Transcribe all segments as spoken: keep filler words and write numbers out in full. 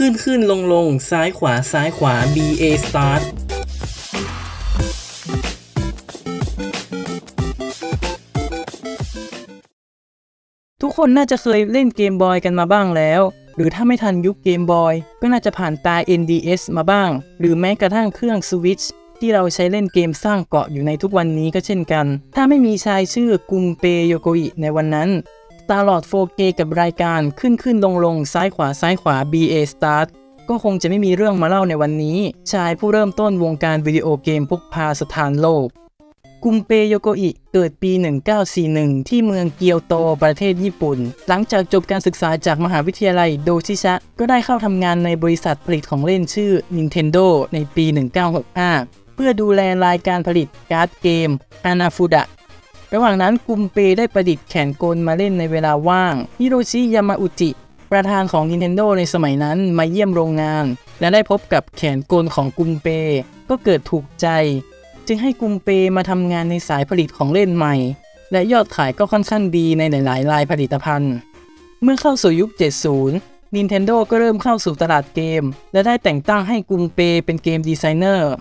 ขึ้นขึ้นลงลงซ้ายขวาซ้ายขวา บี เอ Start ทุกคนน่าจะเคยเล่นเกมบอยกันมาบ้างแล้วหรือถ้าไม่ทันยุคเกมบอยก็น่าจะผ่านตา เอ็น ดี เอส มาบ้างหรือแม้กระทั่งเครื่อง Switch ที่เราใช้เล่นเกมสร้างเกาะอยู่ในทุกวันนี้ก็เช่นกันถ้าไม่มีชายชื่อกุมเปโยโกอิในวันนั้นตลอด โฟร์เค กับรายการขึ้นขึ้นลงลงซ้ายขวาซ้ายขวา บี เอ Start ก็คงจะไม่มีเรื่องมาเล่าในวันนี้ชายผู้เริ่มต้นวงการวิดีโอเกมพกพาสถานโลกกุมเปโยโกอิเกิดปีหนึ่งพันเก้าร้อยสี่สิบเอ็ดที่เมืองเกียวโตประเทศญี่ปุ่นหลังจากจบการศึกษาจากมหาวิทยาลัยโดชิชะก็ได้เข้าทำงานในบริษัทผลิตของเล่นชื่อ Nintendo ในปีหนึ่งพันเก้าร้อยหกสิบห้าเพื่อดูแลรายการผลิตการ์ดเกมอานาฟูดะระหว่างนั้นกุมเปได้ประดิษฐ์แขนกลมาเล่นในเวลาว่างฮิโรชิยามาอุจิประธานของ Nintendo ในสมัยนั้นมาเยี่ยมโรงงานและได้พบกับแขนกลของกุมเปก็เกิดถูกใจจึงให้กุมเปมาทำงานในสายผลิตของเล่นใหม่และยอดขายก็ค่อนข้างดีในหลายๆรายผลิตภัณฑ์เมื่อเข้าสู่ยุค เจ็ดสิบ Nintendo ก็เริ่มเข้าสู่ตลาดเกมและได้แต่งตั้งให้กุมเปเป็นเกมดีไซเนอร์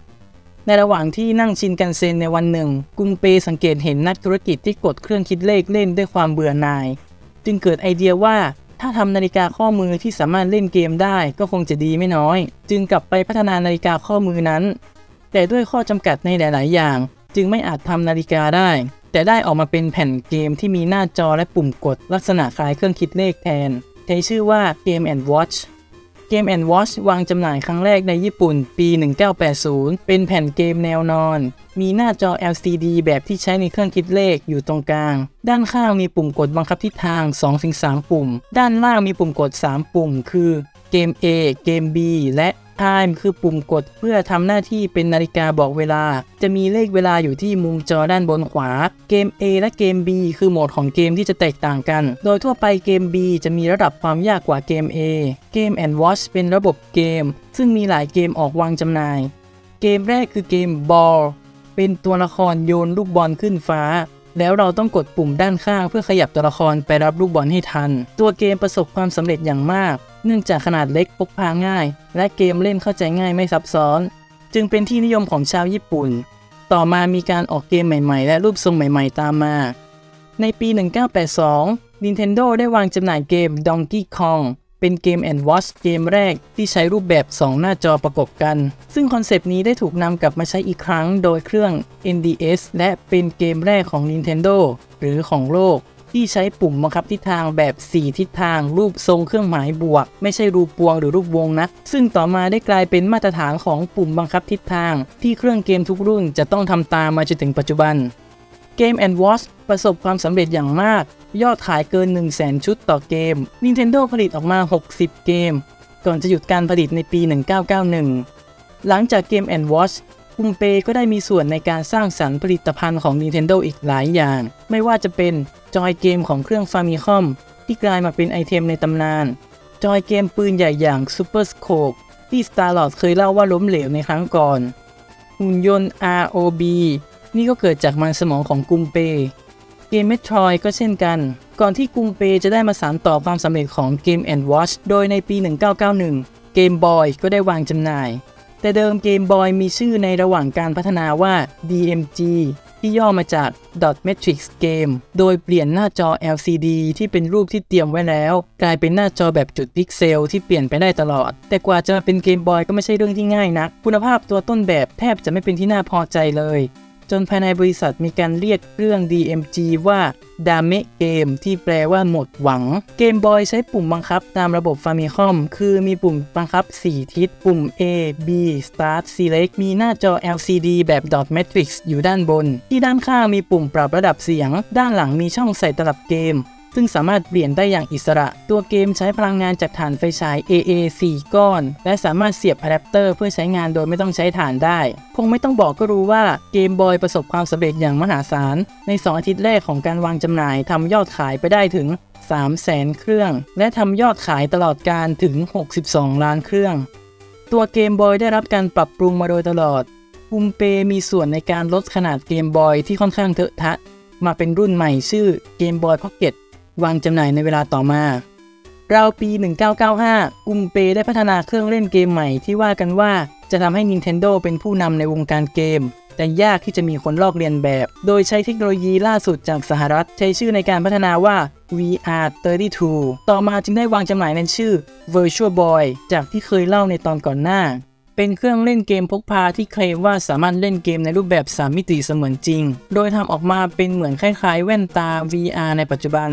ในระหว่างที่นั่งชินกันเซ็นในวันหนึ่งกุมเปสังเกตเห็นนักธุรกิจที่กดเครื่องคิดเลขเล่นด้วยความเบื่อหน่ายจึงเกิดไอเดียว่าถ้าทำนาฬิกาข้อมือที่สามารถเล่นเกมได้ก็คงจะดีไม่น้อยจึงกลับไปพัฒนานาฬิกาข้อมือนั้นแต่ด้วยข้อจำกัดในหลายๆอย่างจึงไม่อาจทำนาฬิกาได้แต่ได้ออกมาเป็นแผ่นเกมที่มีหน้าจอและปุ่มกดลักษณะคล้ายเครื่องคิดเลขแทนใช้ชื่อว่า Game and Watch Game and Watch วางจำหน่ายครั้งแรกในญี่ปุ่นปี หนึ่งพันเก้าร้อยแปดสิบ เป็นแผ่นเกมแนวนอนมีหน้าจอ แอล ซี ดี แบบที่ใช้ในเครื่องคิดเลขอยู่ตรงกลางด้านข้างมีปุ่มกดบังคับทิศทาง สองถึงสาม ปุ่มด้านล่างมีปุ่มกดสามปุ่มคือเกม A เกม B และ Time คือปุ่มกดเพื่อทำหน้าที่เป็นนาฬิกาบอกเวลาจะมีเลขเวลาอยู่ที่มุมจอด้านบนขวาเกม A และเกม B คือโหมดของเกมที่จะแตกต่างกันโดยทั่วไปเกม B จะมีระดับความยากกว่าเกม A Game and Watch เป็นระบบเกมซึ่งมีหลายเกมออกวางจำหน่ายเกมแรกคือเกม Ball เป็นตัวละครโยนลูกบอลขึ้นฟ้าแล้วเราต้องกดปุ่มด้านข้างเพื่อขยับตัวละครไปรับลูกบอลให้ทันตัวเกมประสบความสำเร็จอย่างมากเนื่องจากขนาดเล็กพกพาง่ายและเกมเล่นเข้าใจง่ายไม่ซับซ้อนจึงเป็นที่นิยมของชาวญี่ปุ่นต่อมามีการออกเกมใหม่ๆและรูปทรงใหม่ๆตามมาในปี หนึ่งพันเก้าร้อยแปดสิบสอง Nintendo ได้วางจำหน่ายเกม Donkey Kong เป็นเกม and Watch เกมแรกที่ใช้รูปแบบสองหน้าจอประกบกันซึ่งคอนเซปต์นี้ได้ถูกนำกลับมาใช้อีกครั้งโดยเครื่อง เอ็น ดี เอส และเป็นเกมแรกของ Nintendo หรือของโลกที่ใช้ปุ่มบังคับทิศทางแบบสี่ทิศทางรูปทรงเครื่องหมายบวกไม่ใช่รูปพวงหรือรูปวงนะซึ่งต่อมาได้กลายเป็นมาตรฐานของปุ่มบังคับทิศทางที่เครื่องเกมทุกรุ่นจะต้องทำตามมาจนถึงปัจจุบัน Game and Watch ประสบความสำเร็จอย่างมากยอดขายเกิน หนึ่งแสน ชุดต่อเกม Nintendo ผลิตออกมาหกสิบเกมก่อนจะหยุดการผลิตในปี หนึ่งพันเก้าร้อยเก้าสิบเอ็ดหลังจาก Game and Watchกุมเปก็ได้มีส่วนในการสร้างสรรค์ผลิตภัณฑ์ของ Nintendo อีกหลายอย่างไม่ว่าจะเป็นจอยเกมของเครื่อง Famicom ที่กลายมาเป็นไอเทมในตำนานจอยเกมปืนใหญ่อย่าง Super Scope ที่ Starlord เคยเล่าว่าล้มเหลวในครั้งก่อนหุ่นยนต์ อาร์ โอ บี นี่ก็เกิดจากมันสมองของกุมเปเกม Metroid ก็เช่นกันก่อนที่กุมเปจะได้มาสานต่อความสำเร็จของ Game and Watch โดยในปี หนึ่งพันเก้าร้อยเก้าสิบเอ็ด Game Boy ก็ได้วางจำหน่ายแต่เดิมเกมบอยมีชื่อในระหว่างการพัฒนาว่า ดี เอ็ม จี ที่ย่อมาจาก Dot Matrix Game โดยเปลี่ยนหน้าจอ แอล ซี ดี ที่เป็นรูปที่เตรียมไว้แล้วกลายเป็นหน้าจอแบบจุดพิกเซลที่เปลี่ยนไปได้ตลอดแต่กว่าจะมาเป็นเกมบอยก็ไม่ใช่เรื่องที่ง่ายนักคุณภาพตัวต้นแบบแทบจะไม่เป็นที่น่าพอใจเลยจนภายในบริษัทมีการเรียกเรื่อง ดี เอ็ม จี ว่า Dame Game ที่แปลว่าหมดหวังเกมบอยใช้ปุ่มบังคับตามระบบ Famicom คือมีปุ่มบังคับสี่ทิศปุ่ม A B Start Select มีหน้าจอ แอล ซี ดี แบบ Dot Matrix อยู่ด้านบนที่ด้านข้างมีปุ่มปรับระดับเสียงด้านหลังมีช่องใส่ตลับเกมซึ่งสามารถเปลี่ยนได้อย่างอิสระตัวเกมใช้พลังงานจากถ่านไฟฉาย เอ เอ สี่ ก้อนและสามารถเสียบอะแดปเตอร์เพื่อใช้งานโดยไม่ต้องใช้ถ่านได้คงไม่ต้องบอกก็รู้ว่าเกมบอยประสบความสำเร็จอย่างมหาศาลในสองอาทิตย์แรกของการวางจำหน่ายทำยอดขายไปได้ถึง สามแสน เครื่องและทำยอดขายตลอดการถึงหกสิบสองล้านเครื่องตัวเกมบอยได้รับการปรับปรุงมาโดยตลอดกุมเปมีส่วนในการลดขนาดเกมบอยที่ค่อนข้างเถอะทะมาเป็นรุ่นใหม่ชื่อ Game Boy Pocketวางจำหน่ายในเวลาต่อมา ราวปีหนึ่งพันเก้าร้อยเก้าสิบห้าอุมเปได้พัฒนาเครื่องเล่นเกมใหม่ที่ว่ากันว่าจะทำให้ Nintendo เป็นผู้นำในวงการเกมแต่ยากที่จะมีคนลอกเลียนแบบโดยใช้เทคโนโลยีล่าสุดจากสหรัฐใช้ชื่อในการพัฒนาว่า วี อาร์ สามสิบสอง ต่อมาจึงได้วางจำหน่ายในชื่อ Virtual Boy จากที่เคยเล่าในตอนก่อนหน้าเป็นเครื่องเล่นเกมพกพาที่เคลมว่าสามารถเล่นเกมในรูปแบบสามมิติเสมือนจริงโดยทำออกมาเป็นเหมือนคล้ายๆแว่นตา วี อาร์ ในปัจจุบัน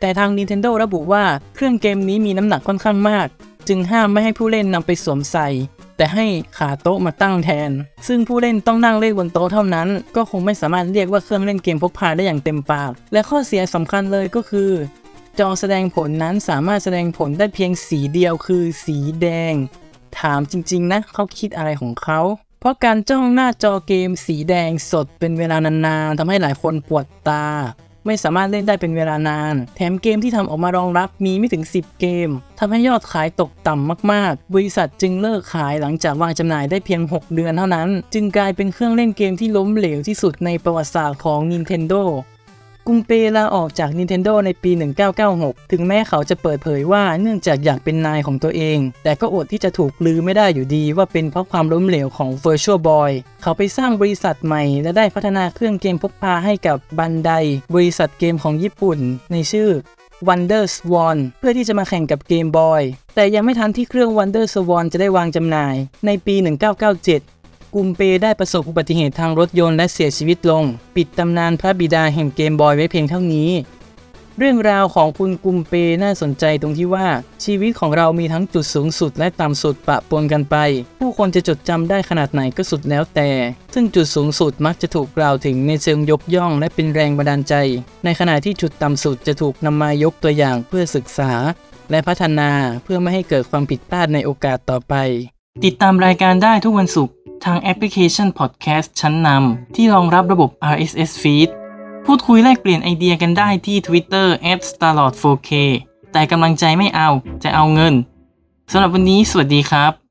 แต่ทาง Nintendo ระบุว่าเครื่องเกมนี้มีน้ำหนักค่อนข้างมากจึงห้ามไม่ให้ผู้เล่นนำไปสวมใส่แต่ให้ขาโต๊ะมาตั้งแทนซึ่งผู้เล่นต้องนั่งเล่นบนโต๊ะเท่านั้นก็คงไม่สามารถเรียกว่าเครื่องเล่นเกมพกพาได้อย่างเต็มปากและข้อเสียสำคัญเลยก็คือจอแสดงผลนั้นสามารถแสดงผลได้เพียงสีเดียวคือสีแดงถามจริงๆนะเขาคิดอะไรของเขาเพราะการจ้องหน้าจอเกมสีแดงสดเป็นเวลานานๆทำให้หลายคนปวดตาไม่สามารถเล่นได้เป็นเวลานานแถมเกมที่ทำออกมารองรับมีไม่ถึงสิบเกมทำให้ยอดขายตกต่ำมากๆบริษัทจึงเลิกขายหลังจากวางจำหน่ายได้เพียงหกเดือนเท่านั้นจึงกลายเป็นเครื่องเล่นเกมที่ล้มเหลวที่สุดในประวัติศาสตร์ของ Nintendo กุมเปลาออกจาก Nintendo ในปีหนึ่งพันเก้าร้อยเก้าสิบหกถึงแม้เขาจะเปิดเผยว่าเนื่องจากอยากเป็นนายของตัวเองแต่ก็อดที่จะถูกลือไม่ได้อยู่ดีว่าเป็นเพราะความล้มเหลวของ Virtual Boyเขาไปสร้างบริษัทใหม่และได้พัฒนาเครื่องเกมพกพาให้กับบันไดบริษัทเกมของญี่ปุ่นในชื่อ Wonderswan เพื่อที่จะมาแข่งกับ Game Boy แต่ยังไม่ทันที่เครื่อง Wonderswan จะได้วางจำหน่ายในปีหนึ่งพันเก้าร้อยเก้าสิบเจ็ดกุมเปได้ประสบอุบัติเหตุทางรถยนต์และเสียชีวิตลงปิดตำนานพระบิดาแห่ง Game Boy ไว้เพียงเท่านี้เรื่องราวของคุณกุมเปน่าสนใจตรงที่ว่าชีวิตของเรามีทั้งจุดสูงสุดและต่ำสุดปะปนกันไปผู้คนจะจดจำได้ขนาดไหนก็สุดแล้วแต่ซึ่งจุดสูงสุดมักจะถูกกล่าวถึงในเชิงยกย่องและเป็นแรงบันดาลใจในขณะที่จุดต่ำสุดจะถูกนำมายกตัวอย่างเพื่อศึกษาและพัฒนาเพื่อไม่ให้เกิดความผิดพลาดในโอกาสต่อไปติดตามรายการได้ทุกวันศุกร์ทางแอปพลิเคชันพอดแคสต์ชั้นนำที่รองรับระบบ อาร์ เอส เอส Feedพูดคุยแลกเปลี่ยนไอเดียกันได้ที่ Twitterแอท สตาร์ลอร์ด โฟร์เค แต่กำลังใจไม่เอาจะเอาเงินสำหรับวันนี้สวัสดีครับ